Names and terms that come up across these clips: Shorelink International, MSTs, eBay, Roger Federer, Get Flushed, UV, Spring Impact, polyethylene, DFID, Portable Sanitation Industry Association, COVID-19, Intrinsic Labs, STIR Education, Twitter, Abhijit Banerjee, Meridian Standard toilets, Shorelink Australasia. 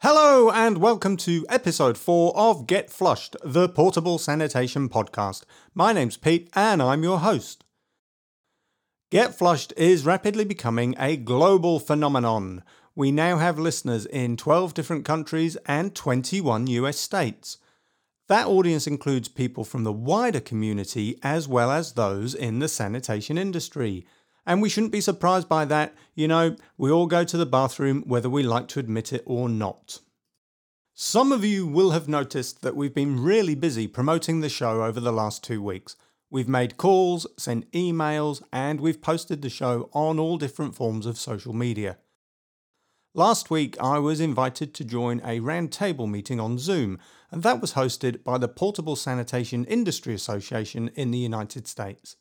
Hello and welcome to episode 4 of Get Flushed, the Portable Sanitation Podcast. My name's Pete and I'm your host. Get Flushed is rapidly becoming a global phenomenon. We now have listeners in 12 different countries and 21 US states. That audience includes people from the wider community as well as those in the sanitation industry. And we shouldn't be surprised by that. You know, we all go to the bathroom whether we like to admit it or not. Some of you will have noticed that we've been really busy promoting the show over the last 2 weeks. We've made calls, sent emails, and we've posted the show on all different forms of social media. Last week, I was invited to join a roundtable meeting on Zoom, and that was hosted by the Portable Sanitation Industry Association in the United States.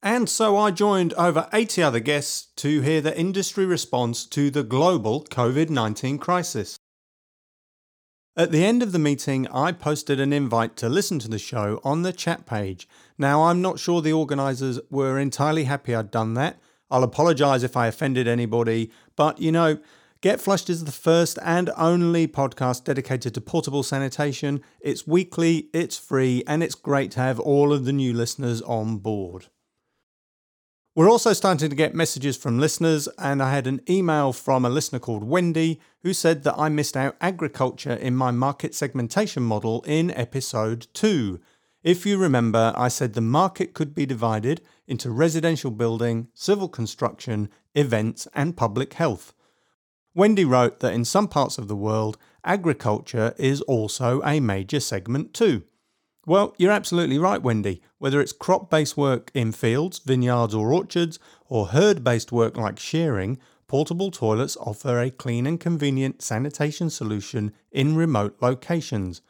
And so I joined over 80 other guests to hear the industry response to the global COVID-19 crisis. At the end of the meeting, I posted an invite to listen to the show on the chat page. Now, I'm not sure the organisers were entirely happy I'd done that. I'll apologise if I offended anybody, but you know, Get Flushed is the first and only podcast dedicated to portable sanitation. It's weekly, it's free, and it's great to have all of the new listeners on board. We're also starting to get messages from listeners, and I had an email from a listener called Wendy who said that I missed out agriculture in my market segmentation model in episode 2. If you remember, I said the market could be divided into residential building, civil construction, events, and public health. Wendy wrote that in some parts of the world, agriculture is also a major segment too. Well, you're absolutely right, Wendy. Whether it's crop-based work in fields, vineyards or orchards, or herd-based work like shearing, portable toilets offer a clean and convenient sanitation solution in remote locations.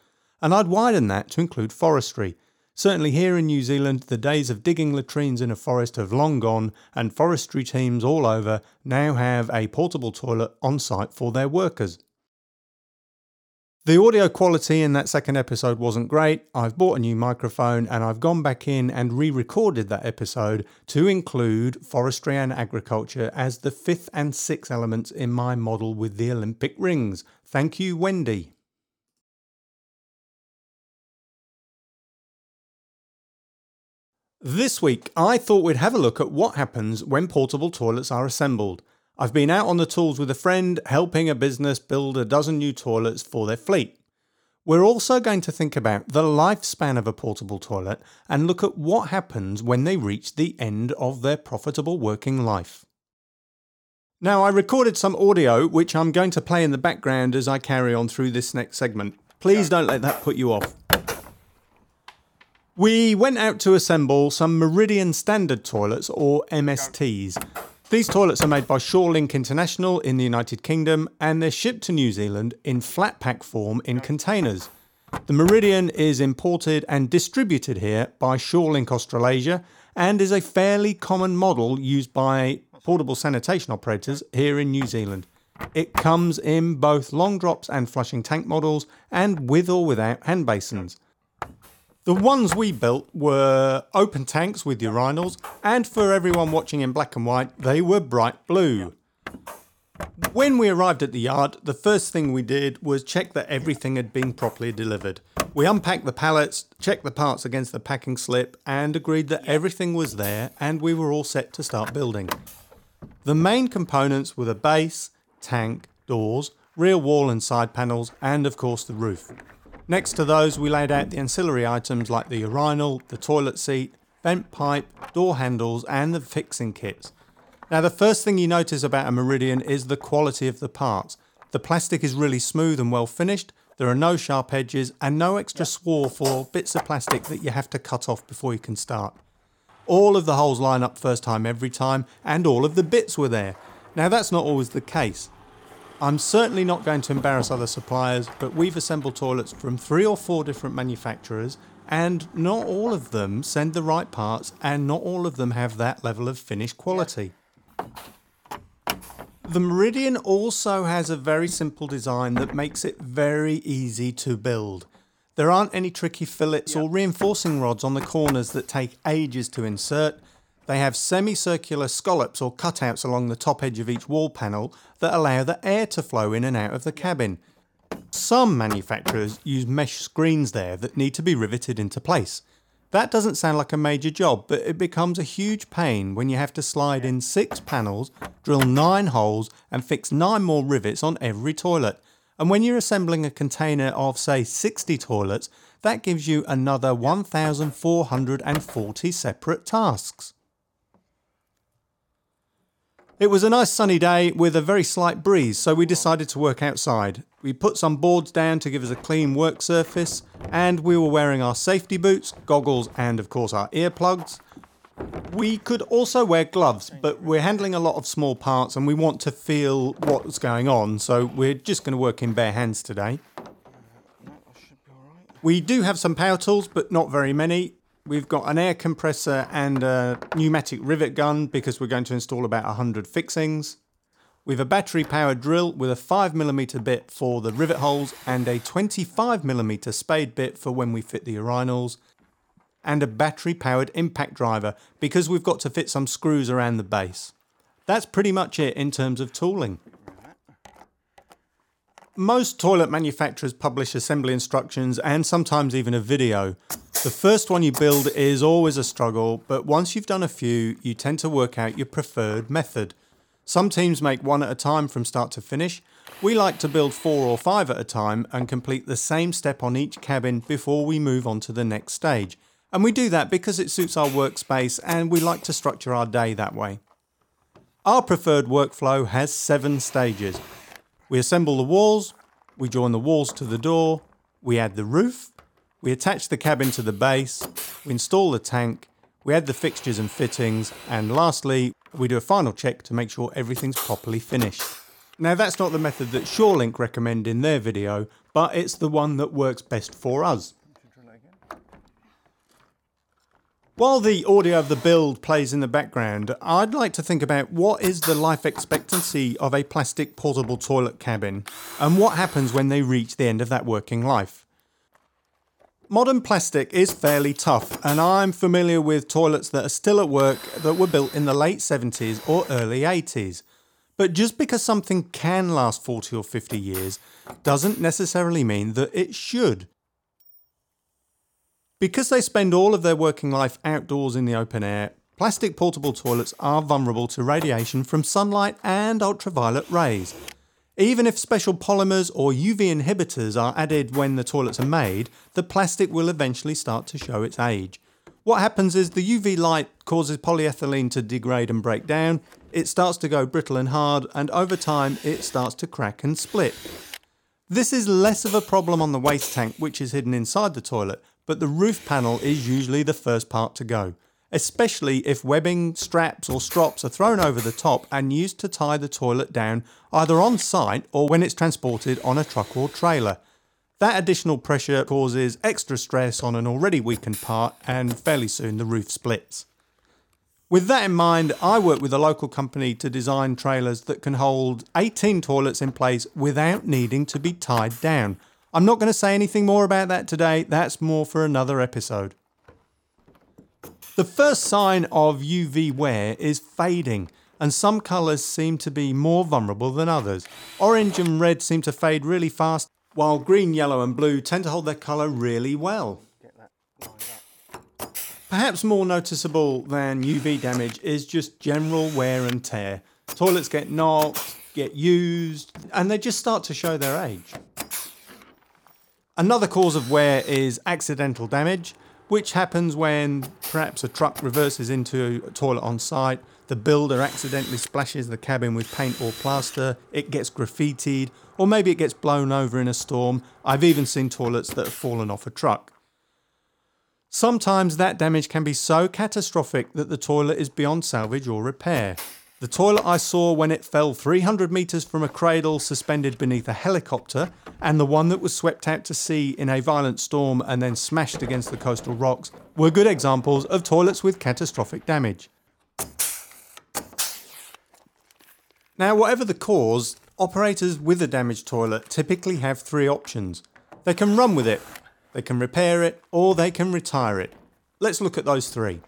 And I'd widen that to include forestry. Certainly here in New Zealand, the days of digging latrines in a forest have long gone, and forestry teams all over now have a portable toilet on site for their workers. The audio quality in that second episode wasn't great. I've bought a new microphone and I've gone back in and re-recorded that episode to include forestry and agriculture as the 5th and 6th elements in my model with the Olympic rings. Thank you, Wendy. This week, I thought we'd have a look at what happens when portable toilets are assembled. I've been out on the tools with a friend, helping a business build a dozen new toilets for their fleet. We're also going to think about the lifespan of a portable toilet and look at what happens when they reach the end of their profitable working life. Now, I recorded some audio, which I'm going to play in the background as I carry on through this next segment. Please don't let that put you off. We went out to assemble some Meridian Standard toilets, or MSTs. These toilets are made by Shorelink International in the United Kingdom, and they're shipped to New Zealand in flat pack form in containers. The Meridian is imported and distributed here by Shorelink Australasia and is a fairly common model used by portable sanitation operators here in New Zealand. It comes in both long drops and flushing tank models and with or without hand basins. The ones we built were open tanks with urinals, and for everyone watching in black and white, they were bright blue. When we arrived at the yard, the first thing we did was check that everything had been properly delivered. We unpacked the pallets, checked the parts against the packing slip, and agreed that everything was there and we were all set to start building. The main components were the base, tank, doors, rear wall and side panels, and of course the roof. Next to those, we laid out the ancillary items like the urinal, the toilet seat, vent pipe, door handles, and the fixing kits. Now, the first thing you notice about a Meridian is the quality of the parts. The plastic is really smooth and well finished, there are no sharp edges, and no extra swarf or bits of plastic that you have to cut off before you can start. All of the holes line up first time every time, and all of the bits were there. Now, that's not always the case. I'm certainly not going to embarrass other suppliers, but we've assembled toilets from 3 or 4 different manufacturers, and not all of them send the right parts, and not all of them have that level of finish quality. The Meridian also has a very simple design that makes it very easy to build. There aren't any tricky fillets or reinforcing rods on the corners that take ages to insert. They have semicircular scallops or cutouts along the top edge of each wall panel that allow the air to flow in and out of the cabin. Some manufacturers use mesh screens there that need to be riveted into place. That doesn't sound like a major job, but it becomes a huge pain when you have to slide in 6 panels, drill 9 holes and fix 9 more rivets on every toilet. And when you're assembling a container of, say, 60 toilets, that gives you another 1,440 separate tasks. It was a nice sunny day with a very slight breeze, so we decided to work outside. We put some boards down to give us a clean work surface, and we were wearing our safety boots, goggles and of course our earplugs. We could also wear gloves, but we're handling a lot of small parts and we want to feel what's going on, so we're just going to work in bare hands today. We do have some power tools, but not very many. We've got an air compressor and a pneumatic rivet gun because we're going to install about 100 fixings. We've a battery powered drill with a 5mm bit for the rivet holes and a 25mm spade bit for when we fit the urinals, and a battery powered impact driver because we've got to fit some screws around the base. That's pretty much it in terms of tooling. Most toilet manufacturers publish assembly instructions and sometimes even a video. The first one you build is always a struggle, but once you've done a few, you tend to work out your preferred method. Some teams make one at a time from start to finish. We like to build 4 or 5 at a time and complete the same step on each cabin before we move on to the next stage. And we do that because it suits our workspace and we like to structure our day that way. Our preferred workflow has 7 stages. We assemble the walls, we join the walls to the door, we add the roof, we attach the cabin to the base, we install the tank, we add the fixtures and fittings, and lastly, we do a final check to make sure everything's properly finished. Now that's not the method that Shorelink recommend in their video, but it's the one that works best for us. While the audio of the build plays in the background, I'd like to think about what is the life expectancy of a plastic portable toilet cabin, and what happens when they reach the end of that working life. Modern plastic is fairly tough, and I'm familiar with toilets that are still at work that were built in the late 70s or early 80s. But just because something can last 40 or 50 years doesn't necessarily mean that it should. Because they spend all of their working life outdoors in the open air, plastic portable toilets are vulnerable to radiation from sunlight and ultraviolet rays. Even if special polymers or UV inhibitors are added when the toilets are made, the plastic will eventually start to show its age. What happens is the UV light causes polyethylene to degrade and break down, it starts to go brittle and hard, and over time it starts to crack and split. This is less of a problem on the waste tank, which is hidden inside the toilet, but the roof panel is usually the first part to go, especially if webbing, straps or strops are thrown over the top and used to tie the toilet down either on site or when it's transported on a truck or trailer. That additional pressure causes extra stress on an already weakened part and fairly soon the roof splits. With that in mind, I work with a local company to design trailers that can hold 18 toilets in place without needing to be tied down. I'm not going to say anything more about that today, that's more for another episode. The first sign of UV wear is fading, and some colours seem to be more vulnerable than others. Orange and red seem to fade really fast, while green, yellow and blue tend to hold their colour really well. Perhaps more noticeable than UV damage is just general wear and tear. Toilets get knocked, get used, and they just start to show their age. Another cause of wear is accidental damage, which happens when perhaps a truck reverses into a toilet on site, the builder accidentally splashes the cabin with paint or plaster, it gets graffitied, or maybe it gets blown over in a storm. I've even seen toilets that have fallen off a truck. Sometimes that damage can be so catastrophic that the toilet is beyond salvage or repair. The toilet I saw when it fell 300 metres from a cradle suspended beneath a helicopter, and the one that was swept out to sea in a violent storm and then smashed against the coastal rocks, were good examples of toilets with catastrophic damage. Now, whatever the cause, operators with a damaged toilet typically have 3 options. They can run with it, they can repair it, or they can retire it. Let's look at those 3.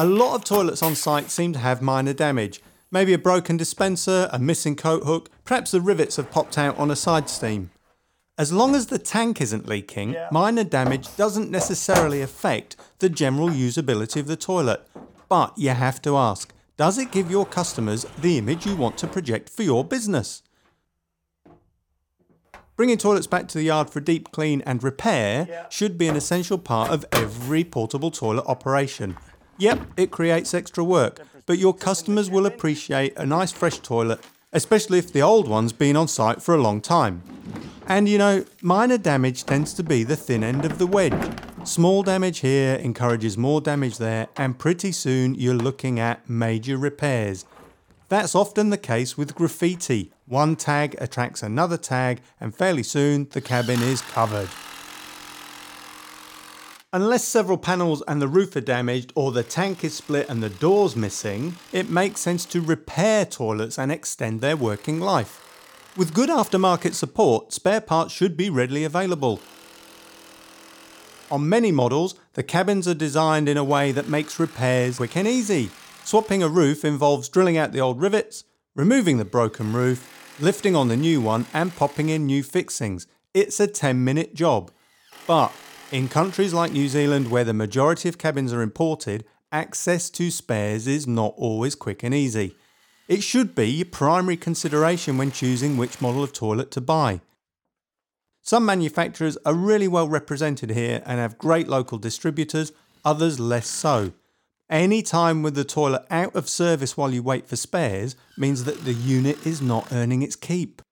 A lot of toilets on site seem to have minor damage. Maybe a broken dispenser, a missing coat hook, perhaps the rivets have popped out on a side seam. As long as the tank isn't leaking, minor damage doesn't necessarily affect the general usability of the toilet. But you have to ask, does it give your customers the image you want to project for your business? Bringing toilets back to the yard for deep clean and repair should be an essential part of every portable toilet operation. Yep, it creates extra work, but your customers will appreciate a nice fresh toilet, especially if the old one's been on site for a long time. And you know, minor damage tends to be the thin end of the wedge. Small damage here encourages more damage there, and pretty soon you're looking at major repairs. That's often the case with graffiti. One tag attracts another tag, and fairly soon the cabin is covered. Unless several panels and the roof are damaged, or the tank is split and the door's missing, it makes sense to repair toilets and extend their working life. With good aftermarket support, spare parts should be readily available. On many models, the cabins are designed in a way that makes repairs quick and easy. Swapping a roof involves drilling out the old rivets, removing the broken roof, lifting on the new one and popping in new fixings. It's a 10-minute job. But in countries like New Zealand, where the majority of cabins are imported, access to spares is not always quick and easy. It should be your primary consideration when choosing which model of toilet to buy. Some manufacturers are really well represented here and have great local distributors, others less so. Any time with the toilet out of service while you wait for spares means that the unit is not earning its keep.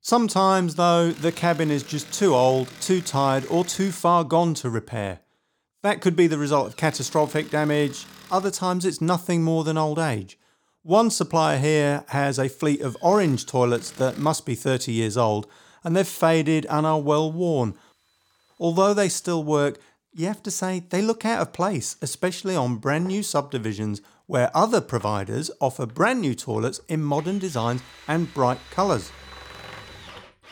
Sometimes though, the cabin is just too old, too tired or too far gone to repair. That could be the result of catastrophic damage, other times it's nothing more than old age. One supplier here has a fleet of orange toilets that must be 30 years old and they've faded and are well worn. Although they still work, you have to say they look out of place, especially on brand new subdivisions where other providers offer brand new toilets in modern designs and bright colours.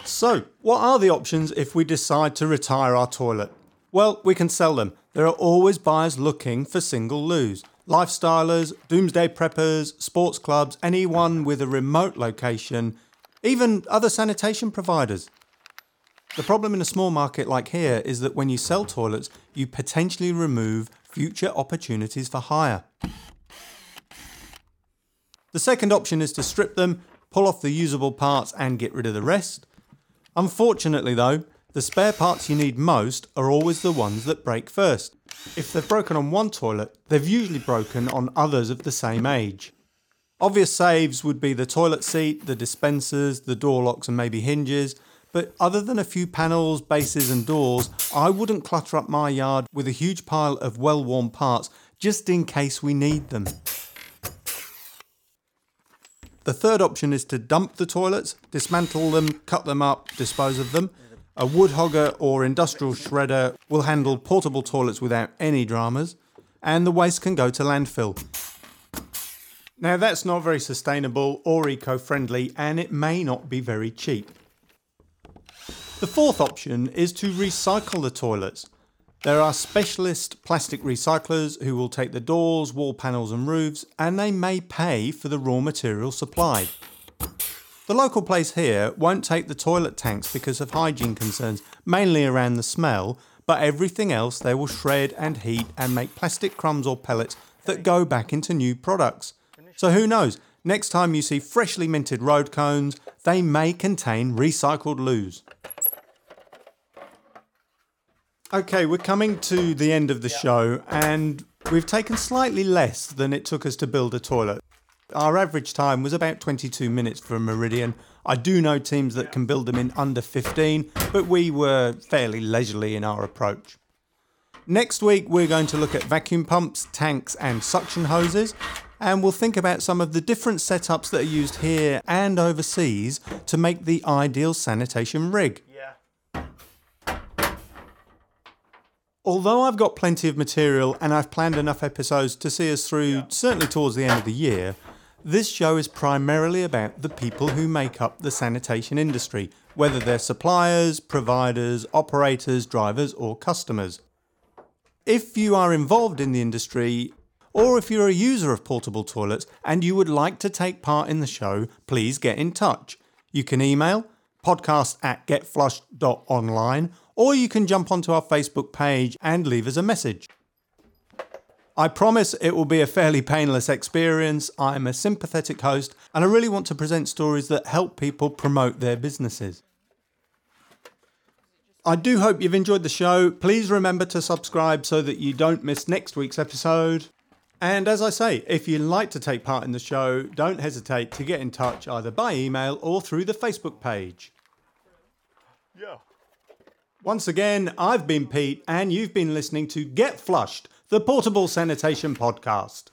So, what are the options if we decide to retire our toilet? Well, we can sell them. There are always buyers looking for single loos. Lifestylers, doomsday preppers, sports clubs, anyone with a remote location, even other sanitation providers. The problem in a small market like here is that when you sell toilets, you potentially remove future opportunities for hire. The second option is to strip them, pull off the usable parts and get rid of the rest. Unfortunately though, the spare parts you need most are always the ones that break first. If they've broken on one toilet, they've usually broken on others of the same age. Obvious saves would be the toilet seat, the dispensers, the door locks and maybe hinges. But other than a few panels, bases and doors, I wouldn't clutter up my yard with a huge pile of well-worn parts just in case we need them. The third option is to dump the toilets, dismantle them, cut them up, dispose of them. A wood hogger or industrial shredder will handle portable toilets without any dramas, and the waste can go to landfill. Now that's not very sustainable or eco-friendly, and it may not be very cheap. The fourth option is to recycle the toilets. There are specialist plastic recyclers who will take the doors, wall panels and roofs, and they may pay for the raw material supplied. The local place here won't take the toilet tanks because of hygiene concerns, mainly around the smell, but everything else they will shred and heat and make plastic crumbs or pellets that go back into new products. So who knows, next time you see freshly minted road cones, they may contain recycled loos. Okay, we're coming to the end of the show and we've taken slightly less than it took us to build a toilet. Our average time was about 22 minutes for Meridian. I do know teams that can build them in under 15, but we were fairly leisurely in our approach. Next week, we're going to look at vacuum pumps, tanks and suction hoses, and we'll think about some of the different setups that are used here and overseas to make the ideal sanitation rig. Although I've got plenty of material and I've planned enough episodes to see us through, certainly towards the end of the year, this show is primarily about the people who make up the sanitation industry, whether they're suppliers, providers, operators, drivers or customers. If you are involved in the industry, or if you're a user of portable toilets and you would like to take part in the show, please get in touch. You can email podcast@getflushed.online, or you can jump onto our Facebook page and leave us a message. I promise it will be a fairly painless experience. I'm a sympathetic host, and I really want to present stories that help people promote their businesses. I do hope you've enjoyed the show. Please remember to subscribe so that you don't miss next week's episode. And as I say, if you'd like to take part in the show, don't hesitate to get in touch either by email or through the Facebook page. Yeah. Once again, I've been Pete, and you've been listening to Get Flushed, the Portable Sanitation Podcast.